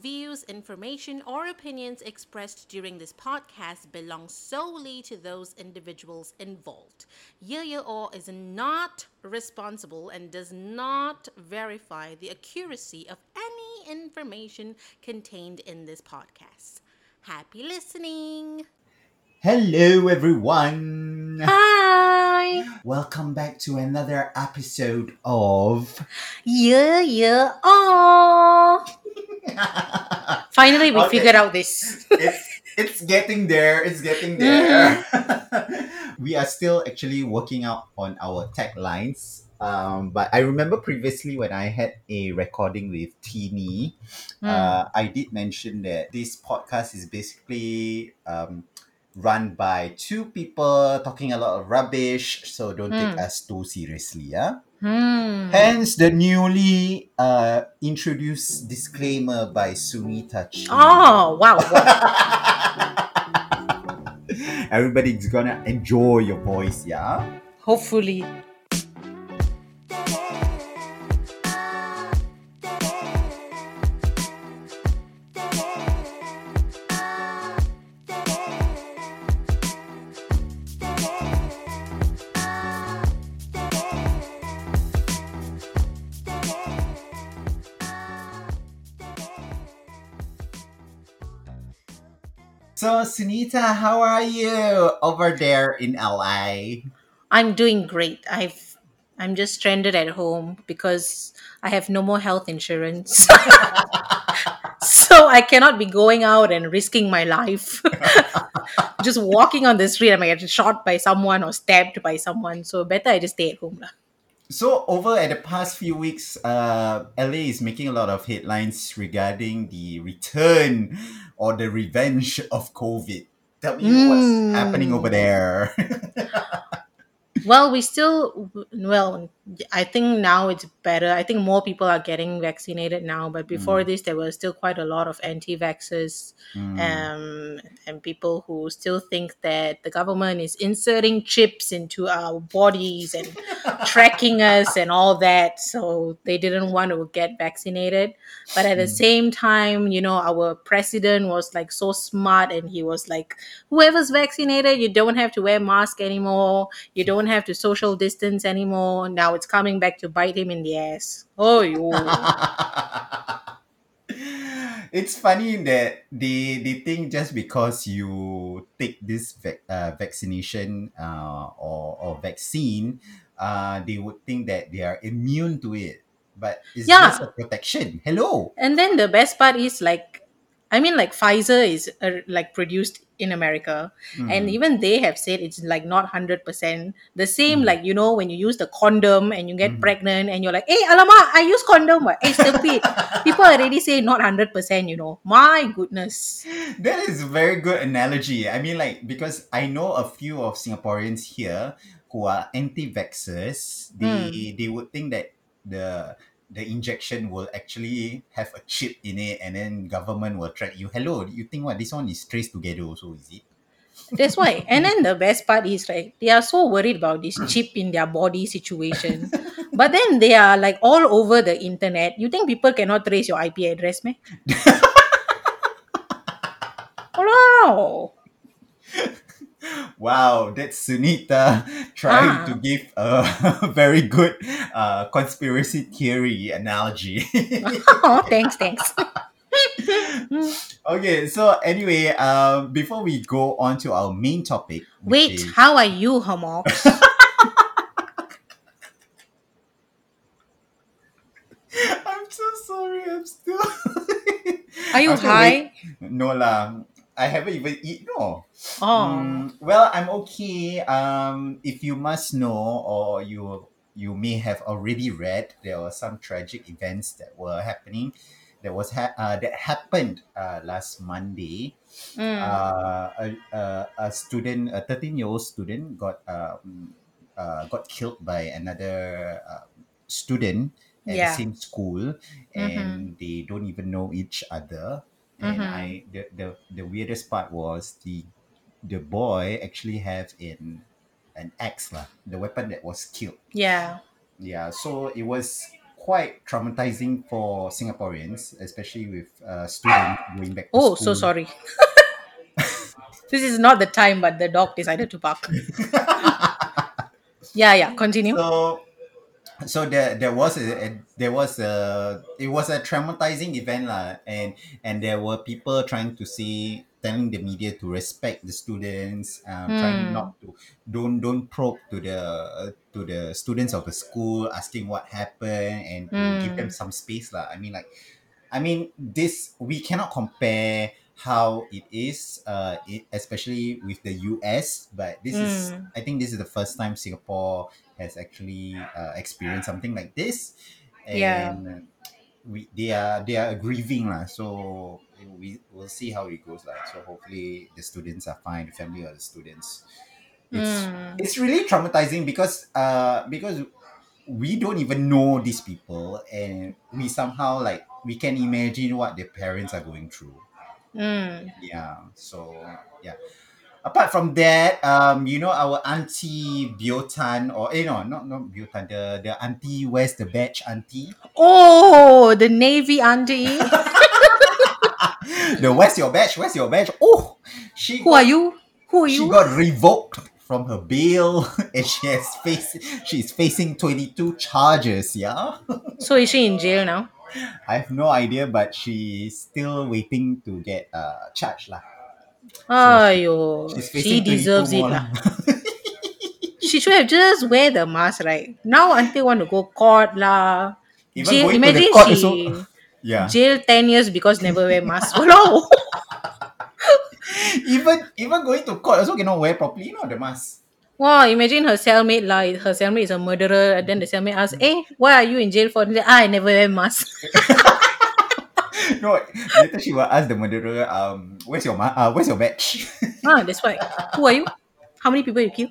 views, information, or opinions expressed during this podcast belong solely to those individuals involved. Yi Yi Oh is not responsible and does not verify the accuracy of any information contained in this podcast. Happy listening! Hello everyone! Hi! Welcome back to another episode of Yi Yi Oh! Finally we figured out this. It's getting there. Mm-hmm. We are still actually working out on our taglines. But I remember previously when I had a recording with Tini, I did mention that this podcast is basically run by two people talking a lot of rubbish, so don't take us too seriously. Hence the newly introduced disclaimer by Sumita Chi. Oh, wow. Everybody's gonna enjoy your voice, yeah? Hopefully. So, Sunita, how are you over there in LA? I'm doing great. I'm just stranded at home because I have no more health insurance. So I cannot be going out and risking my life. Just walking on the street, I might get shot by someone or stabbed by someone. So better I just stay at home. So over at the past few weeks, LA is making a lot of headlines regarding the return or the revenge of COVID. Tell me what's happening over there. Well, I think now it's better. I think more people are getting vaccinated now. But before this, there were still quite a lot of anti-vaxxers and people who still think that the government is inserting chips into our bodies and tracking us and all that. So they didn't want to get vaccinated. But at the same time, you know, our president was like so smart and he was like, whoever's vaccinated, you don't have to wear mask anymore. You don't have to social distance anymore. Now it's coming back to bite him in the ass. Oh, yo. It's funny that they think just because you take this vaccination or vaccine, they would think that they are immune to it. But it's just a protection. Hello. And then the best part is Pfizer is produced in America, and even they have said it's like not 100%. The same, when you use the condom and you get pregnant and you're like, hey, alamak, I use condom. Hey, stupid. People already say not 100%, My goodness. That is a very good analogy. I mean, because I know a few of Singaporeans here who are anti-vaxxers, they would think that the injection will actually have a chip in it and then government will track you. Hello, you think what? This one is traced together also, is it? That's why. And then the best part is they are so worried about this chip in their body situation. But then they are all over the internet. You think people cannot trace your IP address, meh? Wow. Wow, that's Sunita trying to give a very good conspiracy theory analogy. Oh, thanks. Okay, so anyway, before we go on to our main topic... Wait, how are you, Homox? I'm so sorry, I'm still... Are you high? No lah. I haven't even eaten. No. Oh. Well, I'm okay. If you must know, or you may have already read, there were some tragic events that were happening. That happened last Monday. A 13-year-old student, got killed by another student at the same school, and they don't even know each other. And the weirdest part was the boy actually have an axe, the weapon that was killed. Yeah. So it was quite traumatizing for Singaporeans, especially with students going back to school. Oh, so sorry. This is not the time, but the dog decided to bark. Yeah, continue. So it was a traumatizing event lah, and there were people trying to say, telling the media to respect the students, trying not to don't probe to the students of the school, asking what happened and to give them some space lah. I mean this, we cannot compare how it is, especially with the US, but this is, I think this is the first time Singapore has actually experienced something like this, and they are grieving lah. So we'll see how it goes lah. So hopefully the students are fine, the family of the students. It's really traumatizing because we don't even know these people, and we somehow, like, we can imagine what their parents are going through. Apart from that, our auntie Biotan, or not Biotan, the auntie wears the badge auntie. Oh, the Navy auntie. The where's your badge? Oh, Who are you? She got revoked from her bail, and she's facing 22 charges. Yeah. So is she in jail now? I have no idea, but she's still waiting to get charged lah. Ayo, so she deserves it lah. She should have just wear the mask, right? Now until want to go court lah. Even jail, imagine court, she also, jail 10 years because never wear mask. Hello. Even going to court also cannot wear properly, the mask. Wow, imagine her cellmate like her cellmate is a murderer, and then the cellmate asks, "Hey, why are you in jail for?" Like, I never wear mask. No, later she will ask the murderer, where's your badge? Ah, that's why. Who are you? How many people you kill?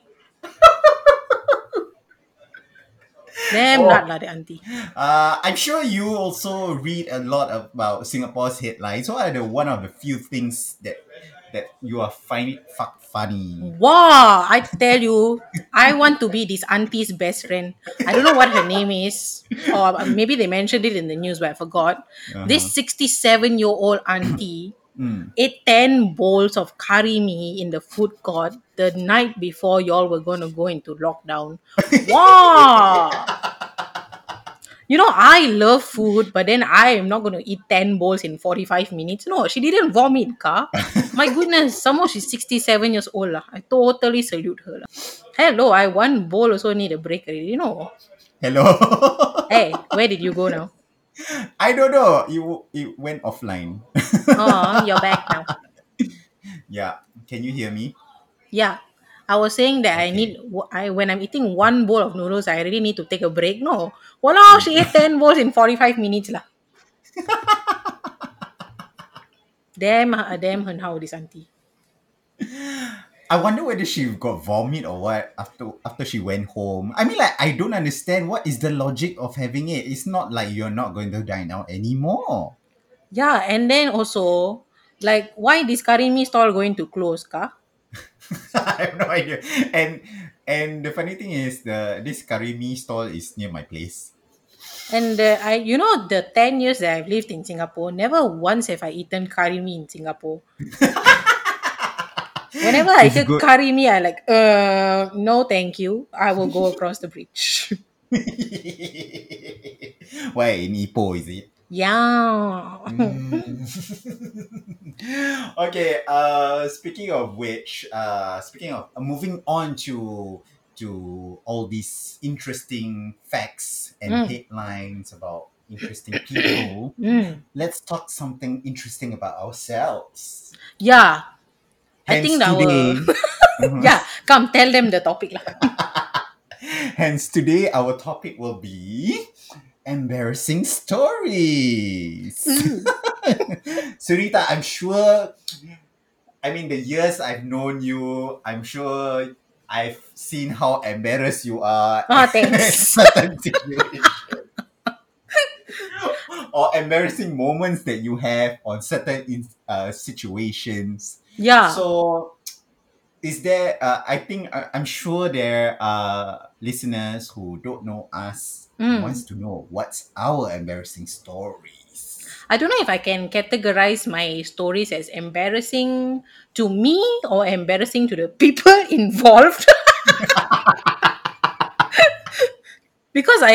Damn nut lah, the auntie. I'm sure you also read a lot about Singapore's headlines. What are one of the few things that you are finding funny? Wow, I tell you, I want to be this auntie's best friend. I don't know what her name is, or maybe they mentioned it in the news, but I forgot. This 67-year-old auntie ate 10 bowls of curry mee in the food court the night before y'all were going to go into lockdown. Wow! I love food, but then I am not going to eat 10 bowls in 45 minutes. No, she didn't vomit, ka. My goodness, somehow she's 67 years old. La. I totally salute her. La. Hello, I one bowl also need a break already, Hello. Hey, where did you go now? I don't know. It went offline. Oh, you're back now. Yeah. Can you hear me? Yeah. I was saying that okay. When I'm eating one bowl of noodles, I really need to take a break. No. Walao, she ate 10 bowls in 45 minutes lah. Damn her now, this auntie. I wonder whether she got vomit or what after she went home. I mean, I don't understand what is the logic of having it. It's not like you're not going to dine out anymore. Yeah, and then also, why this curry mee stall going to close, ka? I have no idea. And the funny thing is, this curry mee stall is near my place. And the 10 years that I've lived in Singapore, never once have I eaten curry mee in Singapore. Whenever I hear curry mee, I no thank you. I will go across the bridge. Why, in Ipoh, is it? Yeah. Okay. Speaking of moving on to all these interesting facts and headlines about interesting people, let's talk something interesting about ourselves. Yeah. Hence, I think come tell them the topic lah. Hence today our topic will be embarrassing stories. Sunita, I'm sure, the years I've known you, I'm sure I've seen how embarrassed you are. Oh, thanks. Or embarrassing moments that you have on certain situations. Yeah. So, is there, I'm sure there are listeners who don't know us wants to know what's our embarrassing stories. I don't know if I can categorize my stories as embarrassing to me or embarrassing to the people involved. Because I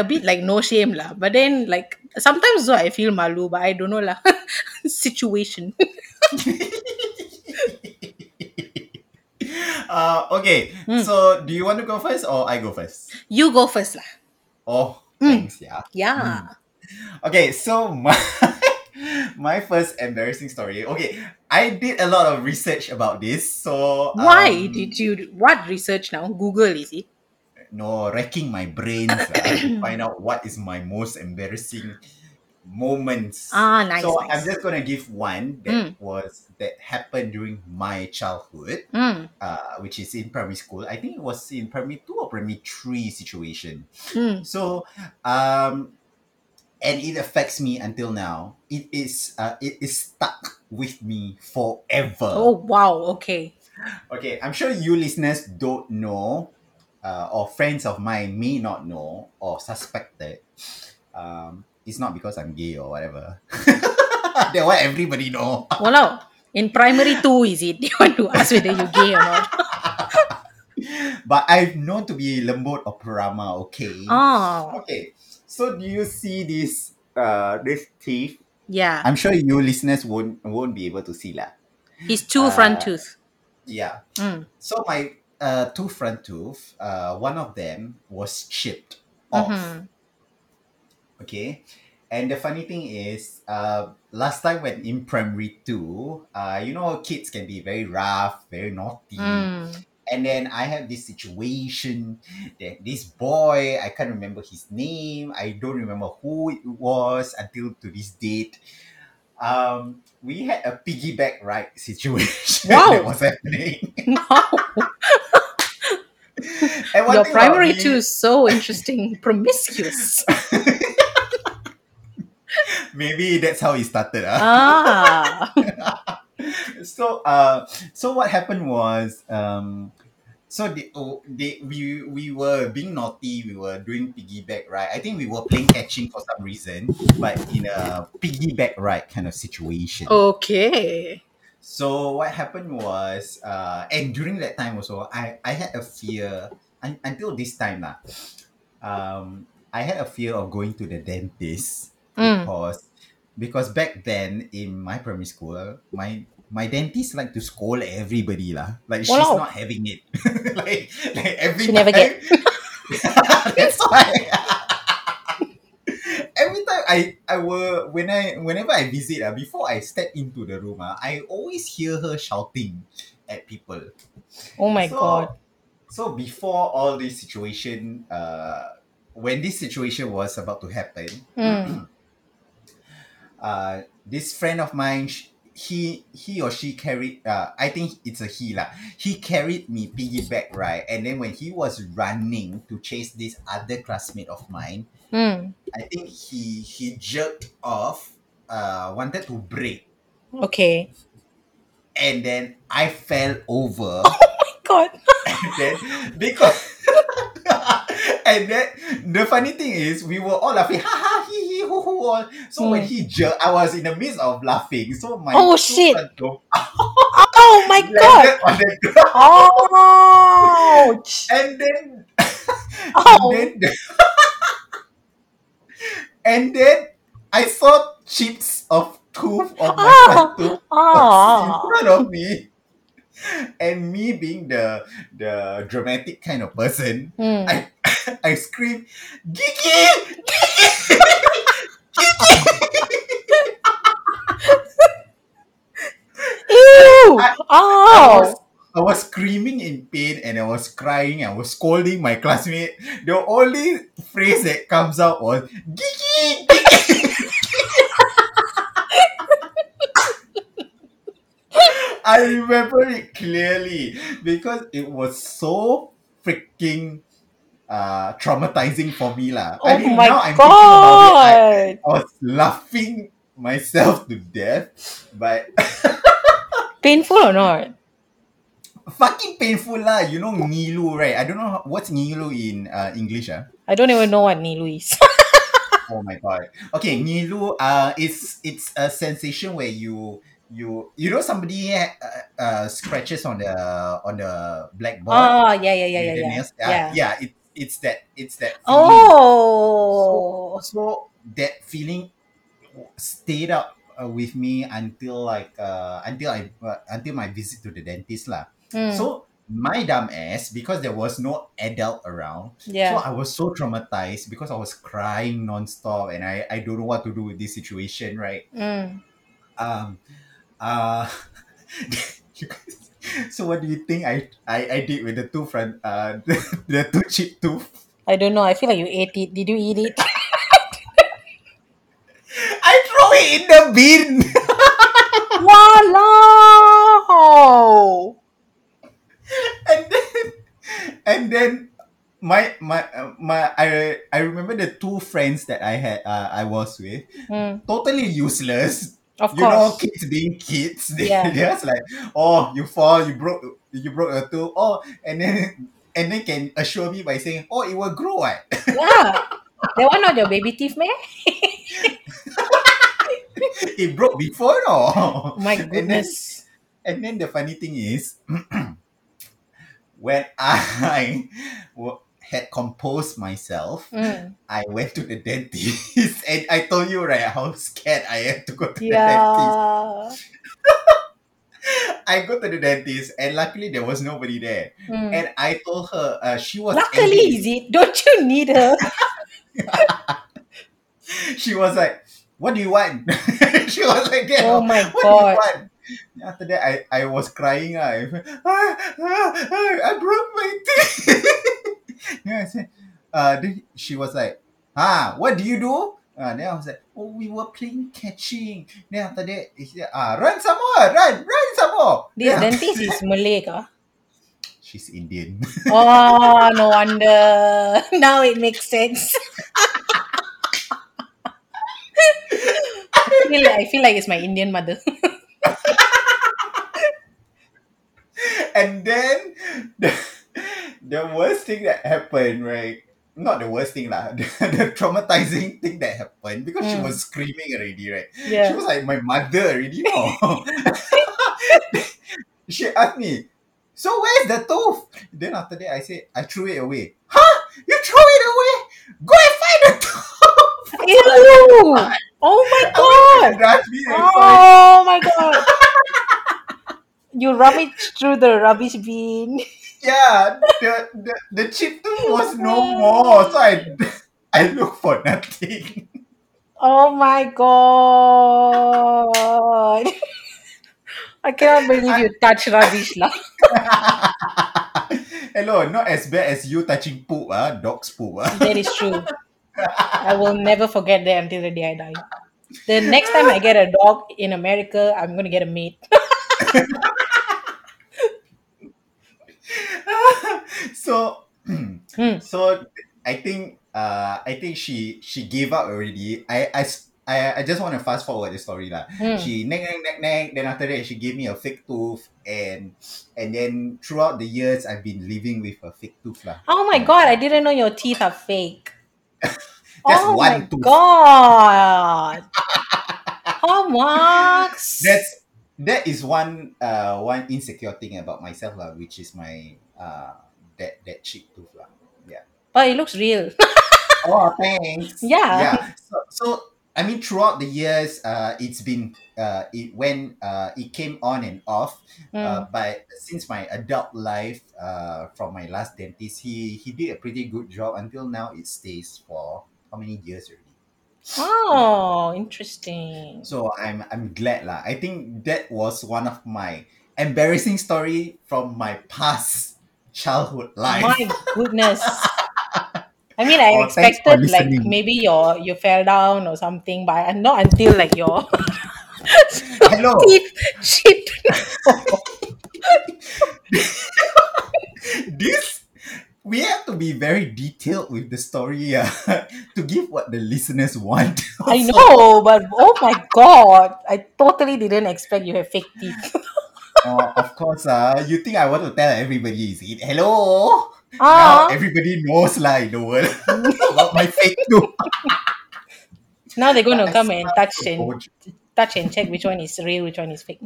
a bit like no shame lah. But then like sometimes so I feel malu, but I don't know lah. Situation. Okay, so do you want to go first or I go first? You go first lah. Oh, thanks. Yeah. Okay, so my first embarrassing story. Okay, I did a lot of research about this. So why did you? What research now? Google is it? No, wrecking my brains to find out what is my most embarrassing moments. Nice. So I'm just gonna give one that happened during my childhood, which is in primary school. I think it was in primary 2 or primary 3 situation. So, and it affects me until now. It is stuck with me forever. Oh wow! Okay. I'm sure you listeners don't know. Or friends of mine may not know or suspected, it's not because I'm gay or whatever. That's why everybody know. Well, in primary 2, is it? They want to ask whether you're gay or not. But I'm known to be lembut or perama, okay? Oh. Okay, so do you see this this teeth? Yeah. I'm sure you listeners won't be able to see lah. His 2 front tooth. Yeah. So my... 2 front tooth, one of them was chipped off. Okay, and the funny thing is, last time when in primary 2, you know, kids can be very rough, very naughty, and then I had this situation that this boy, I can't remember his name, I don't remember who it was until to this date. We had a piggyback ride situation that was happening. Wow. Your primary 2 is so interesting, promiscuous. Maybe that's how it started. So what happened was, we were being naughty. We were doing piggyback ride. I think we were playing catching for some reason, but in a piggyback ride kind of situation. Okay. So what happened was, and during that time also, I had a fear until this time lah. I had a fear of going to the dentist because back then in my primary school, my dentist like to scold everybody lah. Like she's not having it. like every she time, never get. That's why. Every time whenever I visit before I step into the room I always hear her shouting at people. Oh my god! So before all this situation, when this situation was about to happen, this friend of mine. He or she carried, I think it's a he lah. He carried me piggyback ride, and then when he was running to chase this other classmate of mine, I think he jerked off, wanted to brake. Okay. And then I fell over. Oh my god! And then the funny thing is we were all laughing. Ha ha. So when he jerked, I was in the midst of laughing. So my shit! Oh my god! Oh! And then I saw chips of tooth of my front tooth in front of me. And me being the dramatic kind of person, I screamed, "Gigi! Gigi!" Ew! I was screaming in pain and I was crying. I was scolding my classmate. The only phrase that comes out was "Gigi, Gigi." I remember it clearly because it was so freaking traumatizing for me lah. Oh, I mean, now I'm thinking about it, I was laughing myself to death, but painful or not? Fucking painful lah. You know ngilu, right? I don't know how, what's ngilu in English. I don't even know what ngilu is. Oh my god. Okay, ngilu. It's a sensation where you know somebody scratches on the blackboard. Oh yeah. Nails. Yeah. It's that. Feeling. Oh. So that feeling stayed up with me until my visit to the dentist lah. Mm. So my dumb ass, because there was no adult around, so I was so traumatized because I was crying nonstop and I don't know what to do with this situation, right? Mm. So what do you think I did with the tooth front, the two cheap tooth? I don't know. I feel like you ate it. Did you eat it? I throw it in the bin. Walao! And then my I remember the two friends that I had I was with, totally useless. Of course. You know, kids being kids, they're just like, oh, you fall, you broke your toe, oh, and then can assure me by saying, oh, it will grow, right? Yeah. That one not your baby teeth, man. It broke before, no? My goodness. And then the funny thing is, when I had composed myself, I went to the dentist and I told you, right, how scared I am to go to the dentist. I go to the dentist and luckily there was nobody there. And I told her, she was... Luckily, angry. Is it? Don't you need her? She was like, what do you want? She was like, yeah, oh my what God. Do you want? After that, I was crying. I broke my teeth. Yeah, I said, then she was like, what do you do? Then I was like, oh, we were playing catching. Then after that, he said, run some more. This dentist is Malay, huh? She's Indian. Oh, no wonder. Now it makes sense. I feel like it's my Indian mother. And then the worst thing that happened, right? Not the worst thing lah. The traumatizing thing that happened because she was screaming already, right? Yeah. She was like my mother already. No. She asked me, so where's the tooth? Then after that, I said, I threw it away. Huh? You threw it away? Go and find the tooth. Ew. Oh my god. Oh my god. You rub it through the rubbish bin. Yeah, the chip tooth was no more. So I look for nothing. Oh my god. I cannot believe you touch rubbish lah. Hello, not as bad as you touching poop, dog's poop. That is true. I will never forget that until the day I die. The next time I get a dog in America, I'm going to get a mate. So I think she gave up already. I just want to fast forward the story lah. She nag. Then after that, she gave me a fake tooth, and then throughout the years, I've been living with a fake tooth lah. Oh my god! I didn't know your teeth are fake. That's oh one my tooth. God! How much? That is one insecure thing about myself lah, which is my that cheek tooth lah. Yeah. But it looks real. Oh, thanks. Yeah. So I mean, throughout the years, it's been it came on and off. But since my adult life, from my last dentist, he did a pretty good job until now. It stays for how many years already? Oh, interesting. So I'm glad lah. I think that was one of my embarrassing story from my past childhood life. My goodness. I mean, I expected like maybe you fell down or something, but not until like your hello cheap. This we have to be very detailed with the story to give what the listeners want. Also. I know, but oh my god, I totally didn't expect you have fake teeth. Oh, of course. You think I want to tell everybody, is it? Hello? Now everybody knows in the world about my fake too. Now they're going to come and touch and check which one is real, which one is fake.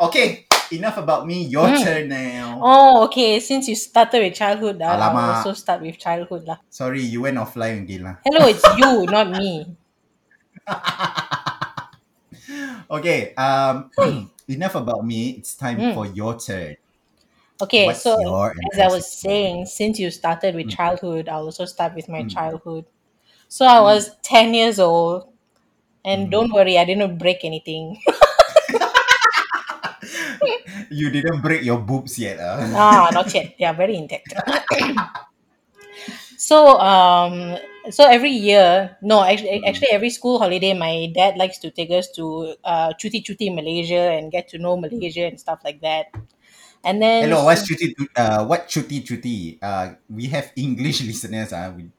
Okay, enough about me. Your turn now. Oh, okay. Since you started with childhood, I'll also start with childhood. Sorry, you went offline again. Hello, it's you, not me. Okay, enough about me. It's time for your turn. Okay, what's so as I was saying, since you started with childhood, I'll also start with my childhood. So I was 10 years old, and don't worry, I didn't break anything. You didn't break your boobs yet, not yet. They are very intact. So every year, every school holiday, my dad likes to take us to Cuti-Cuti Malaysia and get to know Malaysia and stuff like that. And then hello, what's Cuti-Cuti? We have English listeners.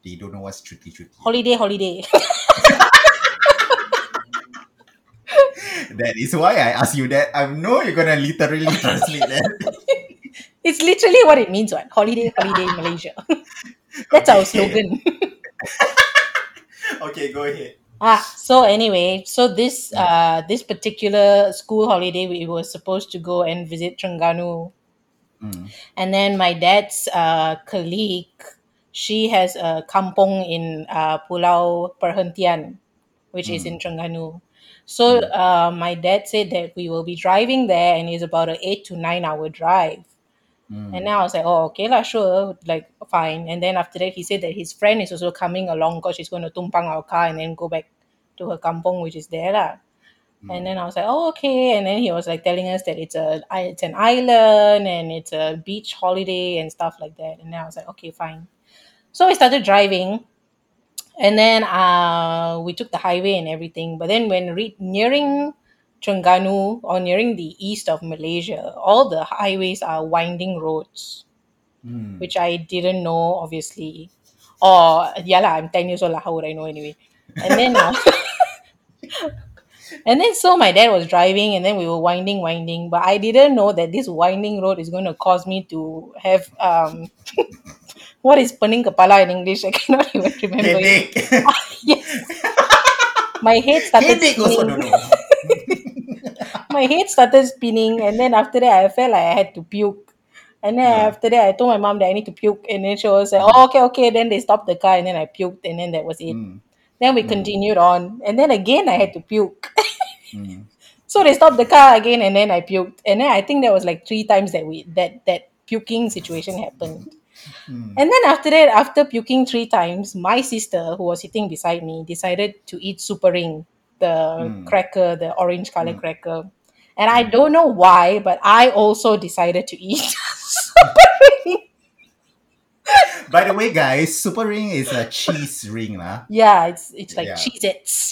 They don't know what's Cuti-Cuti. Holiday. That is why I asked you that. I know you're gonna literally translate that. It's literally what it means, right? Holiday in Malaysia. That's our slogan. Okay, go ahead. So anyway, this particular school holiday, we were supposed to go and visit Terengganu. And then my dad's colleague, she has a kampong in Pulau Perhentian, which is in Terengganu. So my dad said that we will be driving there, and it's about an 8 to 9 hour drive. And now I was like, oh, okay, sure, fine. And then after that, he said that his friend is also coming along because she's going to tumpang our car and then go back to her kampong, which is there. And then I was like, oh, okay. And then he was telling us that it's an island and it's a beach holiday and stuff like that. And then I was like, okay, fine. So I started driving. And then we took the highway and everything. But then when nearing Terengganu or nearing the east of Malaysia, all the highways are winding roads, which I didn't know, obviously. I'm 10 years old. How would I know anyway? And then, so my dad was driving and then we were winding. But I didn't know that this winding road is going to cause me to have... what is pening kepala in English? I cannot even remember. Headache. Yes. My head started spinning. My head started spinning, and then after that, I felt like I had to puke. And then after that, I told my mom that I need to puke, and then she was like, "Oh, okay." Then they stopped the car, and then I puked, and then that was it. Then we continued on, and then again I had to puke. So they stopped the car again, and then I puked, and then I think there was 3 times that that puking situation happened. And then after that, after puking 3 times, my sister, who was sitting beside me, decided to eat Super Ring, the cracker, the orange color cracker. And I don't know why, but I also decided to eat Super Ring. By the way, guys, Super Ring is a cheese ring. Yeah, it's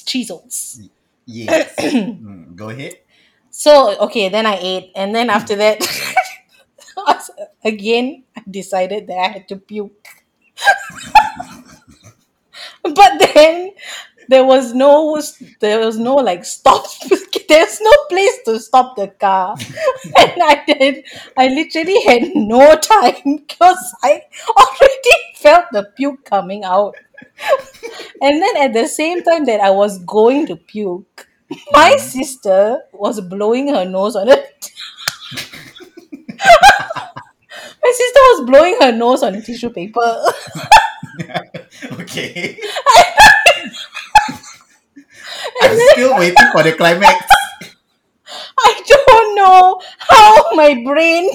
Cheezels. Yes. Go ahead. So, okay, then I ate. And then after that... Again, I decided that I had to puke. But then there was no stop. There's no place to stop the car, and I literally had no time because I already felt the puke coming out. And then at the same time that I was going to puke, my sister was blowing her nose on it. My sister was blowing her nose on tissue paper. Okay. I'm still waiting for the climax. I don't know how my brain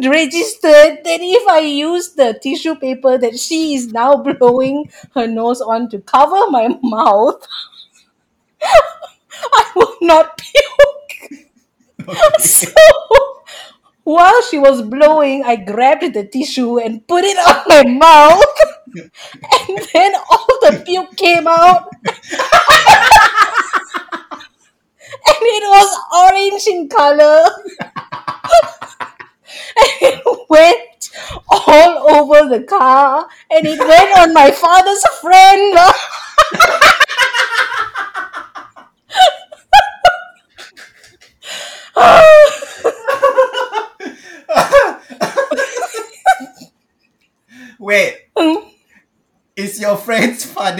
registered that if I use the tissue paper that she is now blowing her nose on to cover my mouth, I will not puke. Okay. So... while she was blowing, I grabbed the tissue and put it on my mouth, and then all the puke came out, and it was orange in color, and it went all over the car, and it went on my father's friend.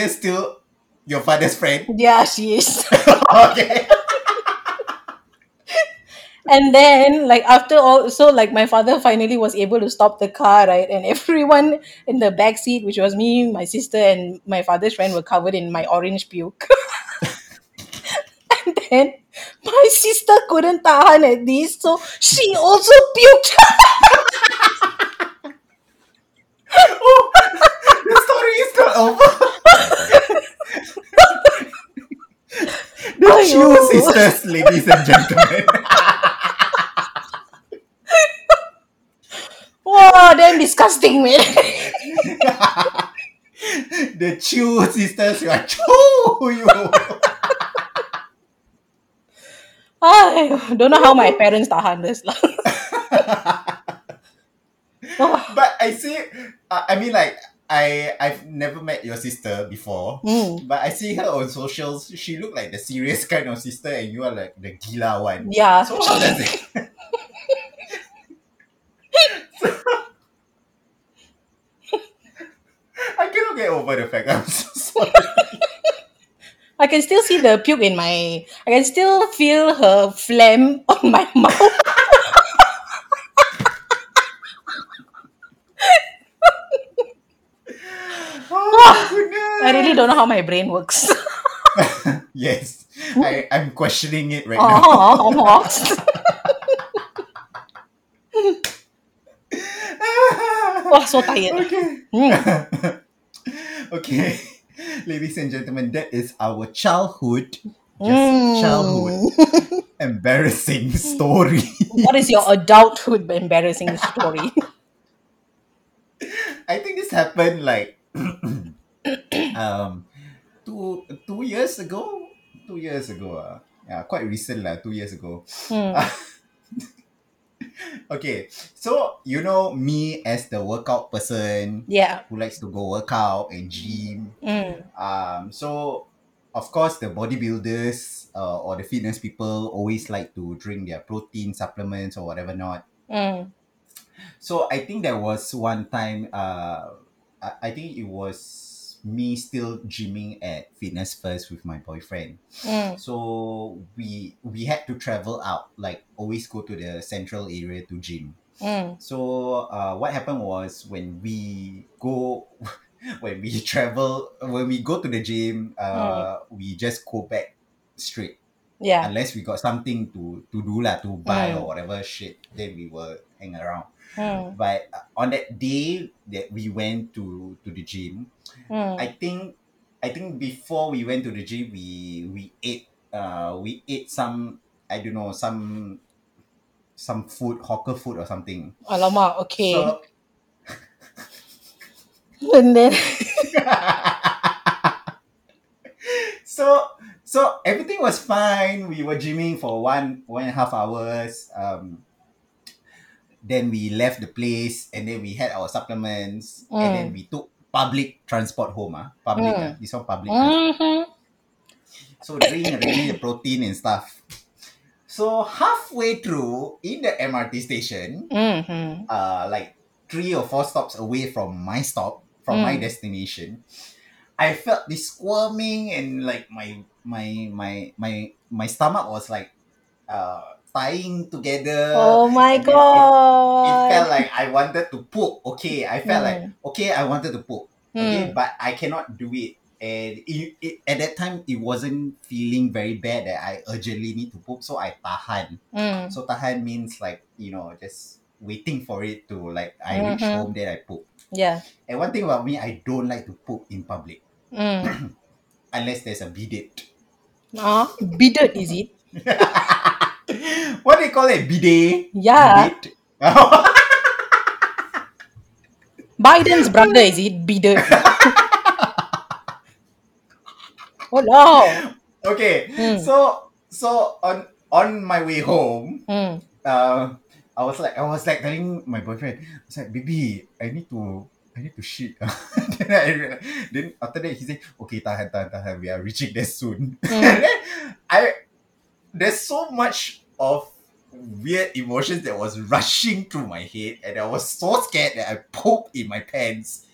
mother still your father's friend? Yeah, she is. Okay. And then, like, after all, so, like, my father finally was able to stop the car, right? And everyone in the back seat, which was me, my sister, and my father's friend, were covered in my orange puke. And then my sister couldn't tahan at this, so she also puked. Oh, the story is not over. The two sisters, ladies and gentlemen. Wow, damn disgusting, man. The Chu sisters, you are Chu, you. I don't know how my parents tahan this. But I see, I mean, like, I've never met your sister before, but I see her on socials. She look like the serious kind of sister, and you are like the gila one. Yeah. So how does it? I cannot get over the fact. I'm so sorry. I can still see the puke in my... I can still feel her phlegm on my mouth. Oh, goodness. I really don't know how my brain works. Yes. I'm questioning it right now. Almost. Oh, so tired. Okay. Okay. Ladies and gentlemen, that is our childhood, childhood embarrassing story. What is your adulthood embarrassing story? I think this happened like 2 years ago. Yeah, quite recent lah. 2 years ago. Okay, so you know me as the workout person, who likes to go workout and gym. So of course the bodybuilders or the fitness people always like to drink their protein supplements or whatever not. So I think there was one time, I think it was me still gymming at Fitness First with my boyfriend. So we had to travel out, like always go to the central area to gym. So what happened was when we go to the gym, we just go back straight. Yeah. Unless we got something to do lah, to buy or whatever shit, then we will hang around. But on that day that we went to the gym, I think before we went to the gym, we ate some, I don't know, some food, hawker food or something. Alamak, okay. So, and then so everything was fine. We were gymming for one and a half hours. Then we left the place, and then we had our supplements, and then we took public transport home. This one public. So draining the protein and stuff. So halfway through in the MRT station, like 3 or 4 stops away from my stop, my destination, I felt this squirming, and like my stomach was like tying together. Oh my god! It felt like I wanted to poop. Okay, I felt I wanted to poop. Okay, but I cannot do it. And it at that time, it wasn't feeling very bad that I urgently need to poop, so I tahan. So tahan means like, you know, just waiting for it to, like, I reach home, then I poop. Yeah. And one thing about me, I don't like to poop in public. Unless there's a bidet. Bidet is it? What do you call it? Bidet? Yeah. Bidet? Biden's brother, is it? Bidet. Oh no. Okay. So on my way home, I was like telling my boyfriend, I was like, baby, I need to shit. Then after that he said, okay, tahan, we are reaching there soon. And then there's so much of weird emotions that was rushing through my head, and I was so scared that I pooped in my pants.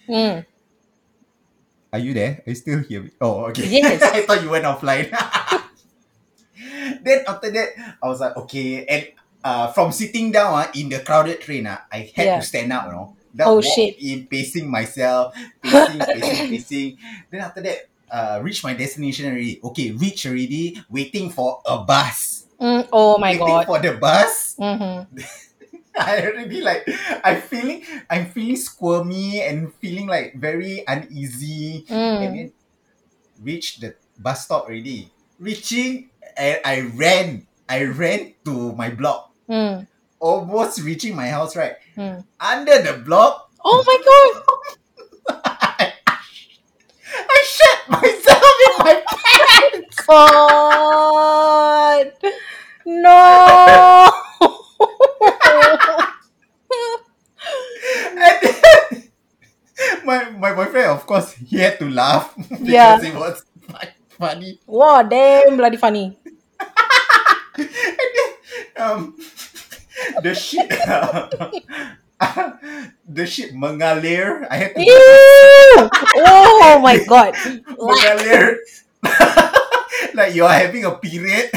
Are you there? Are you still here? Oh, okay. Yes. I thought you went offline. Then after that, I was like, okay. And from sitting down in the crowded train, I had to stand up, you know. That oh, shit. In, pacing myself, pacing. Then after that, reach my destination already. Okay, reach already, waiting for a bus. Oh my God. Waiting for the bus. Mm-hmm. I already like, I'm feeling squirmy and feeling like very uneasy. And then reached the bus stop already. Reaching, and I ran to my block. Almost reaching my house, right? Under the block. Oh my God. I shut myself in my pants. God. No. And then, my boyfriend, of course, he had to laugh because it was funny. Wow, damn bloody funny. And then, the shit, mengalir. I had to. Oh my God. Mengalir. Like you are having a period.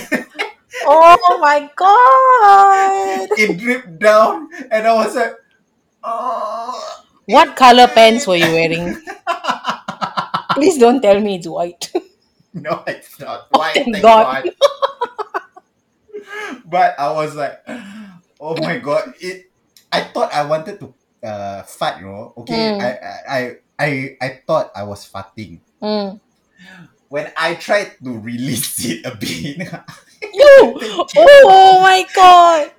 Oh my God. It dripped down and I was like, oh. What color pants were you wearing? Please don't tell me it's white. No, it's not white. Oh, thank God. But I was like, oh my God. I thought I wanted to fart, you know. Okay, I thought I was farting. When I tried to release it a bit. Oh my God.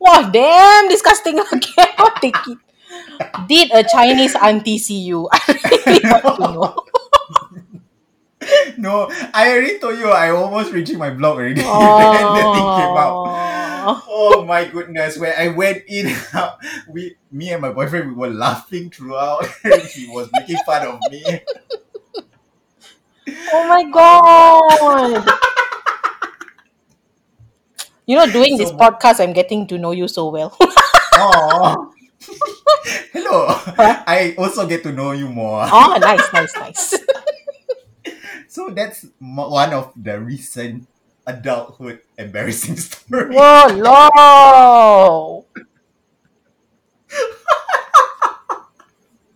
Wow, damn disgusting. I cannot take it. Did a Chinese auntie see you? I really want to know. No, I already told you I almost reaching my block already. And the thing came out. Oh my goodness. When I went in, me and my boyfriend, we were laughing throughout. He was making fun of me. Oh my God. You know, doing this podcast, I'm getting to know you so well. Oh. Hello. Huh? I also get to know you more. Oh, nice. So that's one of the recent adulthood embarrassing stories. Whoa, no.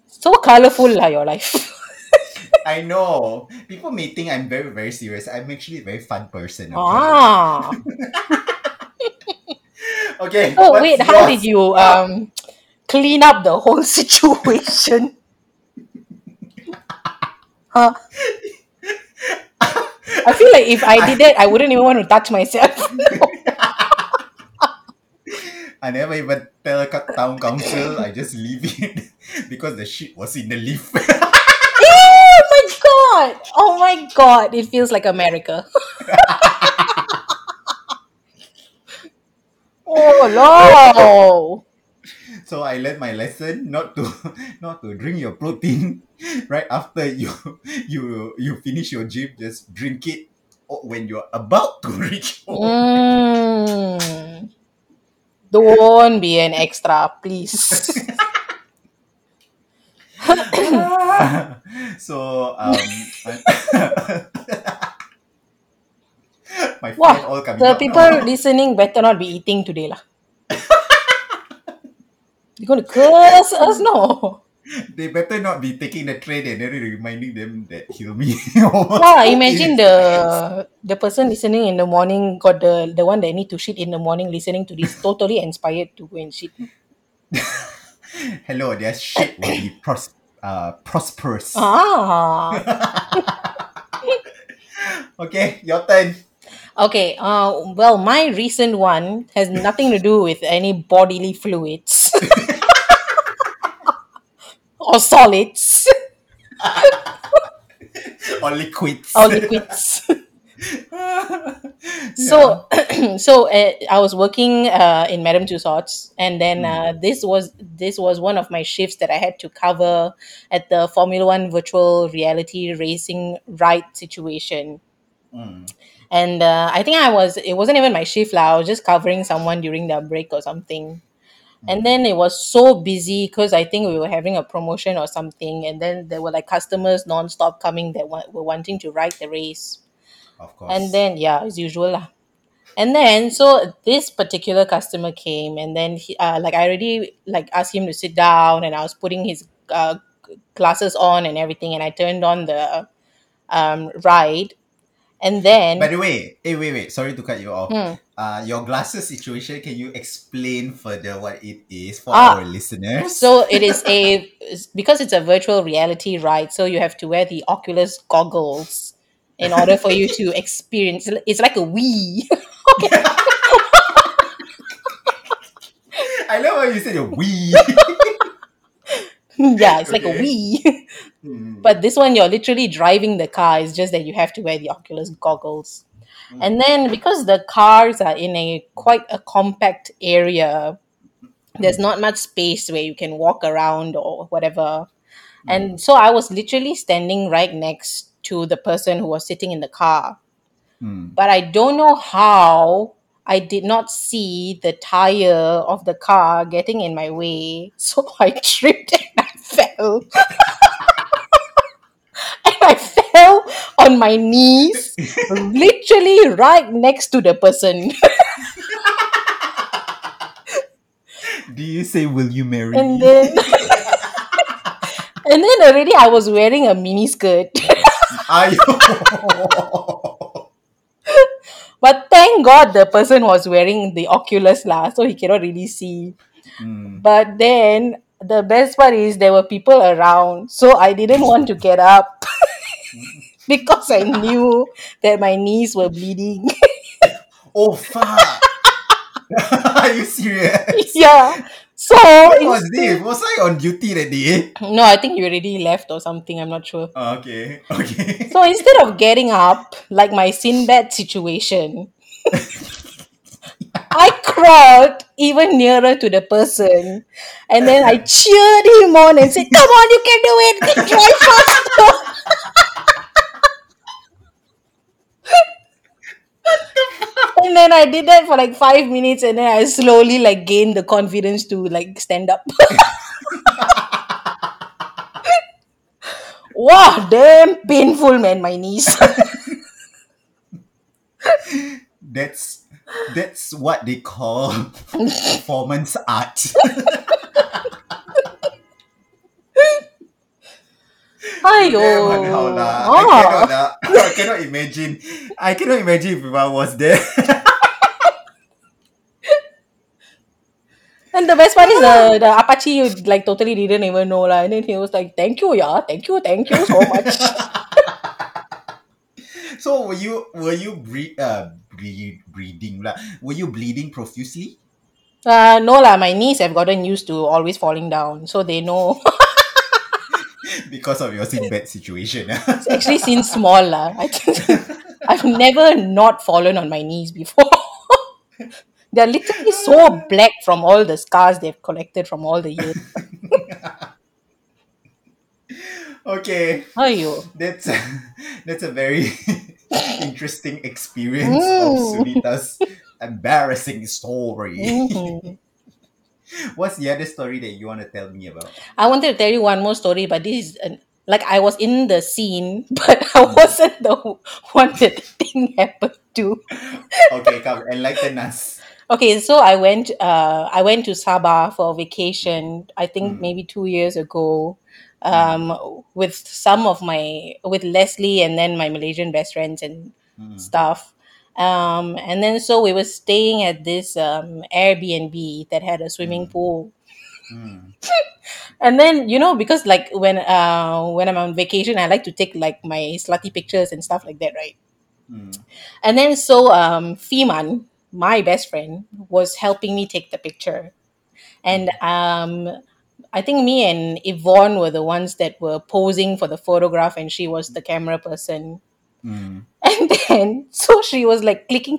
So colorful your life. I know. People may think I'm very, very serious. I'm actually a very fun person. Okay. Ah. Okay. Oh, wait. How did you clean up the whole situation? Huh? I feel like if I did that, I wouldn't even want to touch myself. I never even tell town council. I just leave it because the shit was in the lift. Oh my god! It feels like America. Oh no! So I learned my lesson not to drink your protein right after you finish your gym. Just drink it when you're about to reach home. Don't be an extra, please. So my friend all coming the out people now. Listening better not be eating today lah. They're going to curse us, no? They better not be taking the train and then reminding them that Hilmi. Wow, imagine the person listening in the morning got the one that need to shit in the morning listening to this, totally inspired to go and shit. Hello, their shit will be prosperous. Okay, your turn. Okay, well, my recent one has nothing to do with any bodily fluids or solids or liquids. So, I was working in Madame Tussauds, and then this was one of my shifts that I had to cover at the Formula One virtual reality racing ride situation. And I think it wasn't even my shift, I was just covering someone during their break or something. And then it was so busy because I think we were having a promotion or something. And then there were like customers non-stop coming that were wanting to ride the race. Of course. And then, yeah, as usual lah. And then, so this particular customer came, and then he, like I already like asked him to sit down, and I was putting his glasses on and everything, and I turned on the ride, and then. By the way, hey, wait, sorry to cut you off. Your glasses situation, can you explain further what it is for our listeners? So it is because it's a virtual reality ride, so you have to wear the Oculus goggles in order for you to experience. It's like a Wii. I love how you said a Wii. Yeah, it's like a Wii. But this one, you're literally driving the car. It's just that you have to wear the Oculus goggles. And then because the cars are in a quite a compact area, there's not much space where you can walk around or whatever. And so I was literally standing right next to the person who was sitting in the car. But I don't know how I did not see the tire of the car getting in my way. So I tripped and I fell. And I fell on my knees, literally right next to the person. Do you say, will you marry me? Then, and then already I was wearing a mini skirt. But thank God the person was wearing the Oculus lah, so he cannot really see. But then the best part is there were people around, so I didn't want to get up because I knew that my knees were bleeding. Oh fuck! Are you serious? Yeah. So when was this? Was I on duty that day? No, I think you already left or something. I'm not sure. Oh, okay. So instead of getting up, like my Sinbad situation, I crawled even nearer to the person, and then I cheered him on and said, "Come on, you can do it! Try faster!" And then I did that for like 5 minutes, and then I slowly like gained the confidence to like stand up. Wow, damn painful, man, my knees. That's what they call performance art. I cannot imagine if I was there. And the best part is the Apache like totally didn't even know lah. And then he was like, thank you so much. So were you bleeding lah? Were you bleeding profusely? No lah. My knees have gotten used to always falling down, so they know. Because of your Sinbad situation. It's actually since small lah. I've never not fallen on my knees before. They're literally so black from all the scars they've collected from all the years. Okay. Ayo. That's a very interesting experience of Sunita's embarrassing story. What's the other story that you want to tell me about? I wanted to tell you one more story, but this is like I was in the scene, but I wasn't the one that the thing happened to. Okay, come enlighten us. Okay, so I went to Sabah for a vacation. I think maybe 2 years ago, with Leslie and then my Malaysian best friends and stuff. And then so we were staying at this Airbnb that had a swimming pool. And then, you know, because like when I'm on vacation, I like to take like my slutty pictures and stuff like that, right? And then so Fiman, my best friend, was helping me take the picture. And I think me and Yvonne were the ones that were posing for the photograph, and she was the camera person. And then, so she was like clicking.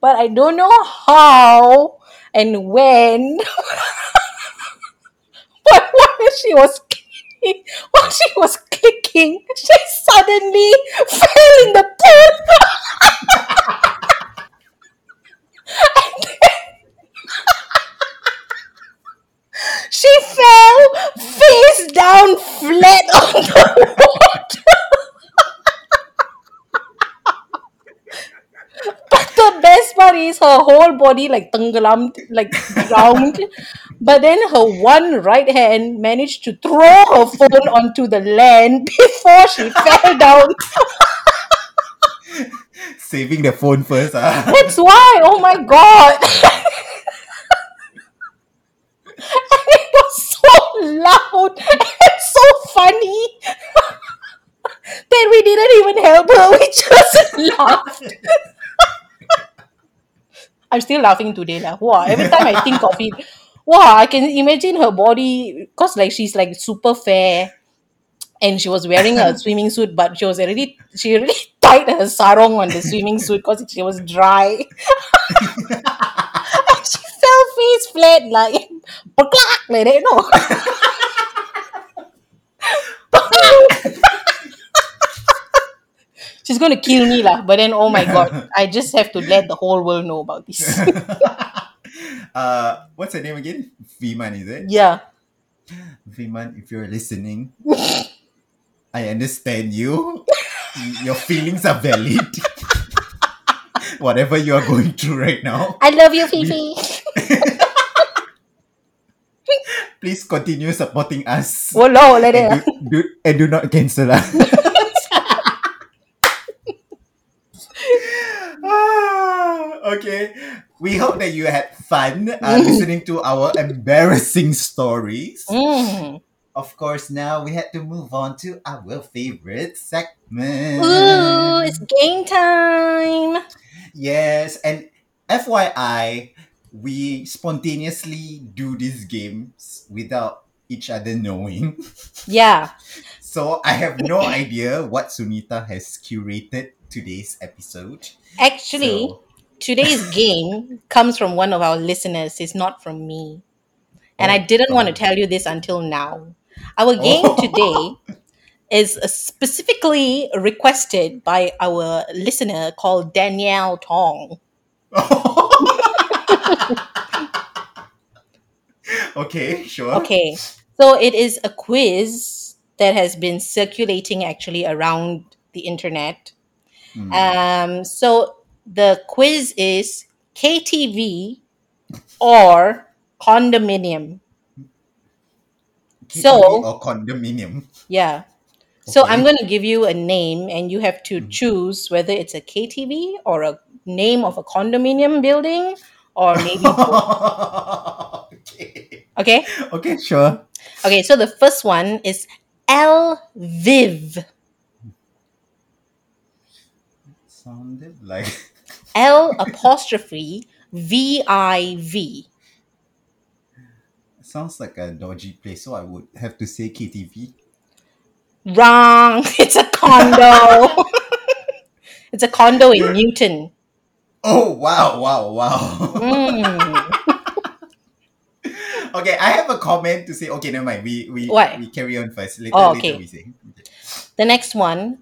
But I don't know how and when. But while she was clicking, she suddenly fell in the pool. And then, on the road. But the best part is her whole body like tangalam, like round. But then her one right hand managed to throw her phone onto the land before she fell down. Saving the phone first. That's why. Oh my god. And it was so loud and so funny that we didn't even help her. We just laughed. I'm still laughing today. Lah. Wow, every time I think of it, wow, I can imagine her body. Because like she's like super fair and she was wearing a swimming suit, but she already tied her sarong on the swimming suit because she was dry. And she fell face flat like that, no. She's going to kill me, lah. But then, oh my god, I just have to let the whole world know about this. What's her name again? Fiman, is it? Yeah. Fiman, if you're listening, I understand you. Your feelings are valid. Whatever you are going through right now. I love you, Fifi. Please continue supporting us. Oh, no, like that. And do not cancel us. Okay. We hope that you had fun listening to our embarrassing stories. Mm. Of course, now we had to move on to our favorite segment. Ooh, it's game time. Yes, and FYI, we spontaneously do these games without each other knowing. Yeah. So I have no idea what Sunita has curated today's episode. Actually, today's game comes from one of our listeners. It's not from me. And I didn't want to tell you this until now. Our game today is specifically requested by our listener called Danielle Tong. Okay, sure. Okay, so it is a quiz that has been circulating actually around the internet. So the quiz is KTV or condominium. KTV or condominium. Yeah. Okay. So I'm going to give you a name and you have to choose whether it's a KTV or a name of a condominium building or maybe... Okay? Okay, sure. Okay, so the first one is L'VIV. Sounded like... L'VIV. Sounds like a dodgy place, so I would have to say KTV. Wrong! It's a condo! It's a condo in Newton. Oh, wow. Okay, I have a comment to say. Okay, never mind. We carry on first. Later we say. Okay. The next one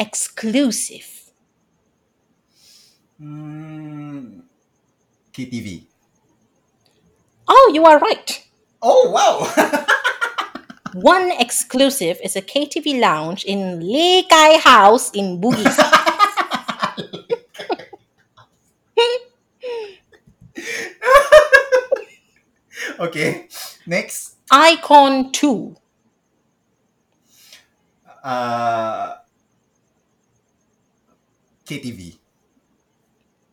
exclusive. KTV. Oh, you are right. Oh, wow. One Exclusive is a KTV lounge in Lekai House in Bugis. Okay, next. Icon 2. KTV.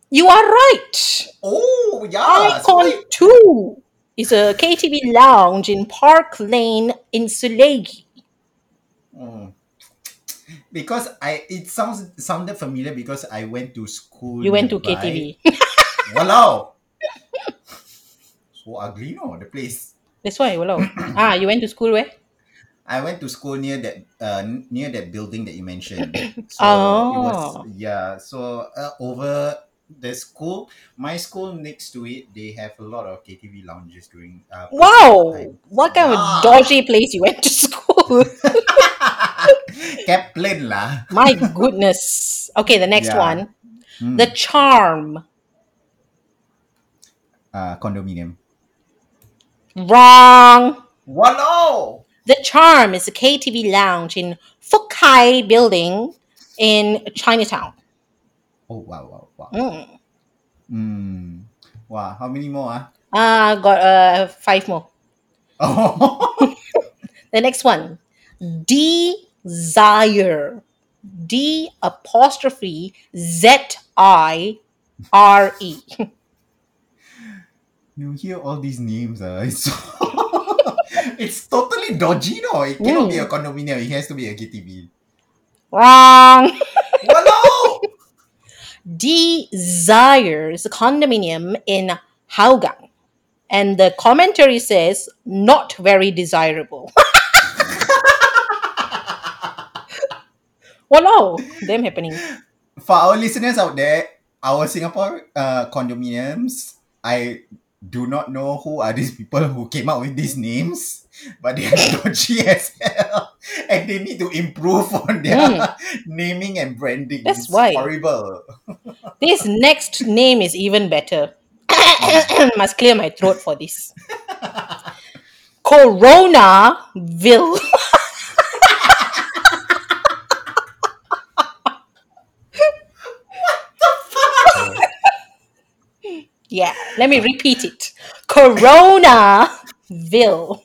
You are right. Oh, yeah. Icon 2. It's a KTV lounge in Park Lane in Sulegi. Oh. Because it sounded familiar because I went to school. You went to KTV. Walao. So ugly, no, the place. That's why, walao. You went to school where? I went to school near that building that you mentioned. So over the school, my school next to it, they have a lot of KTV lounges during. Wow! What kind of dodgy place you went to school? Kaplan lah. My goodness. Okay, the next one, The Charm. Condominium. Wrong. Walao. The Charm is a KTV lounge in Fuk Hai building in Chinatown. Oh, wow. Wow, how many more? I got 5 more. Oh. The next one. Desire. D'ZIRE. You hear all these names. It's totally dodgy, no? It cannot be a condominium. It has to be a KTV. Wrong. Hello. Desire is a condominium in Hougang. And the commentary says, not very desirable. Wow, them happening. For our listeners out there, our Singapore condominiums, I do not know who are these people who came up with these names, but they are dodgy as hell, and they need to improve on their naming and branding. That's why. Horrible. This next name is even better. Must clear my throat for this. Coronaville. Yeah, let me repeat it. Coronaville.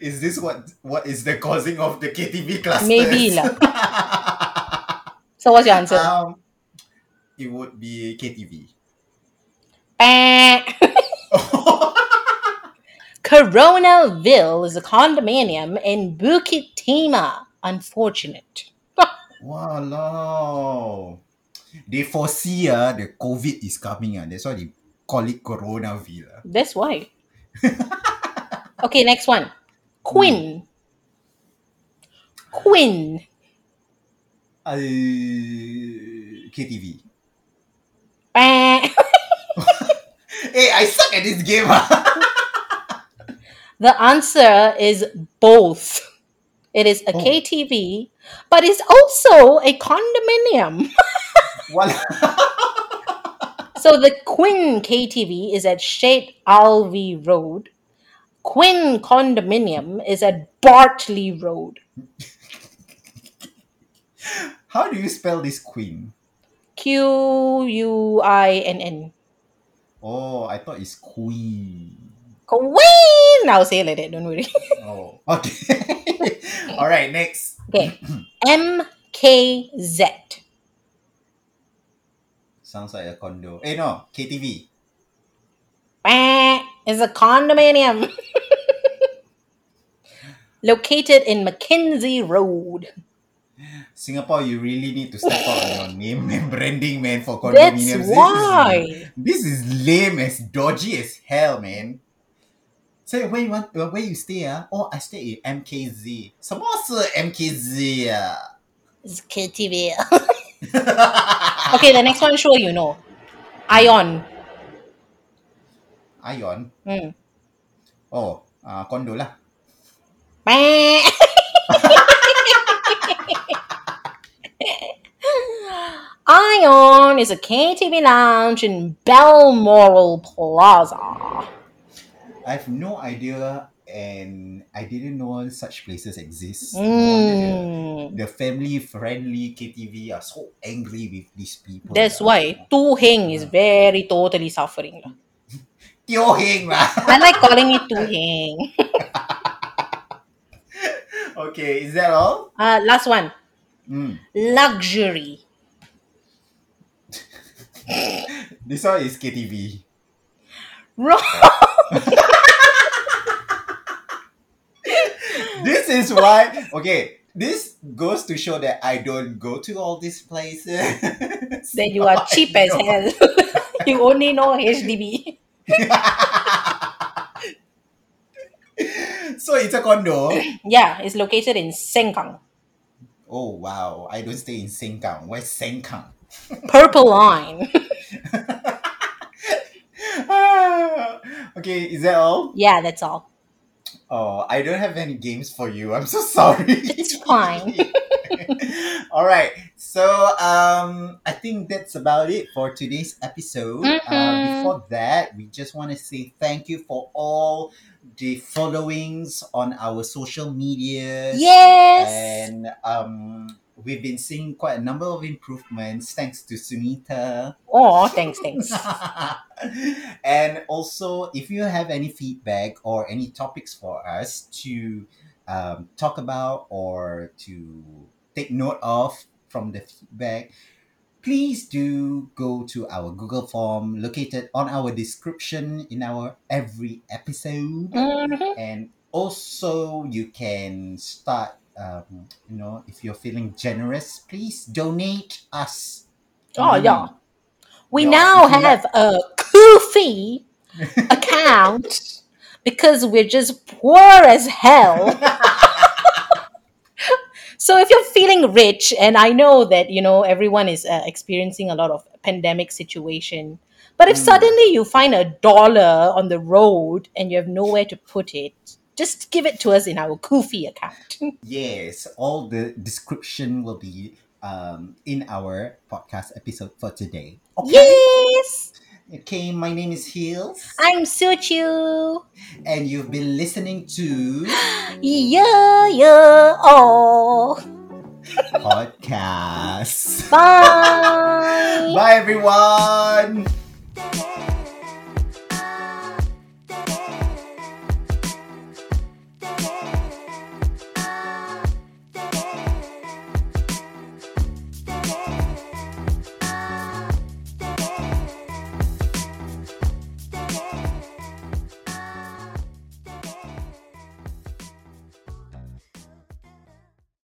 Is this what is the causing of the KTV clusters? Maybe lah. So what's your answer? It would be KTV. Coronaville is a condominium in Bukit Timah. Unfortunate. Wow, no. They foresee the COVID is coming. That's why they call it Coronaville. That's why. Okay, next one. Quinn. KTV. Hey, I suck at this game. The answer is both. It is a KTV, but it's also a condominium. So the Quinn KTV is at Sheikh Alwi Road. Quinn Condominium is at Bartley Road. How do you spell this Quinn? Quinn. Oh, I thought it's Queen. Queen! I'll say it like that, don't worry. Oh, okay. All right, next. Okay. MKZ. Sounds like a condo. Hey, no. KTV. It's a condominium. Located in Mackenzie Road. Singapore, you really need to step up on your name and branding, man, for condominiums. That's why. This is lame as dodgy as hell, man. So, where you stay, Oh, I stay in MKZ. Some also MKZ, It's KTV, Okay, the next one, sure you know. ION? Oh, condo lah. ION is a KTV lounge in Balmoral Plaza. I have no idea, and I didn't know such places exist. The family-friendly KTV are so angry with these people. That's why Tu Heng is very totally suffering. Tu Heng lah. I like calling it Tu Heng. Okay, is that all? Last one. Luxury. This one is KTV. Wrong. This is why. Okay, this goes to show that I don't go to all these places. That you are cheap as hell. You only know HDB. So it's a condo. Yeah, it's located in Sengkang. Oh wow! I don't stay in Sengkang. Where's Sengkang? Purple Line. Okay, is that all? Yeah, that's all. Oh, I don't have any games for you. I'm so sorry. It's fine. All right. So, I think that's about it for today's episode. Before that, we just want to say thank you for all the followings on our social media. Yes. And we've been seeing quite a number of improvements thanks to Sunita. Oh, thanks. And also, if you have any feedback or any topics for us to talk about or to take note of from the feedback, please do go to our Google form located on our description in our every episode. Mm-hmm. And also you can start, if you're feeling generous, please donate us. Oh, yeah. We now have a Kofi account because we're just poor as hell. So if you're feeling rich, and I know that, everyone is experiencing a lot of pandemic situation, but if suddenly you find $1 on the road and you have nowhere to put it, just give it to us in our Ko-fi account. Yes, all the description will be in our podcast episode for today. Okay? Yes! Okay, my name is Heels. I'm Suchu. And you've been listening to Yi Yi Oh Podcast. Bye. Bye everyone.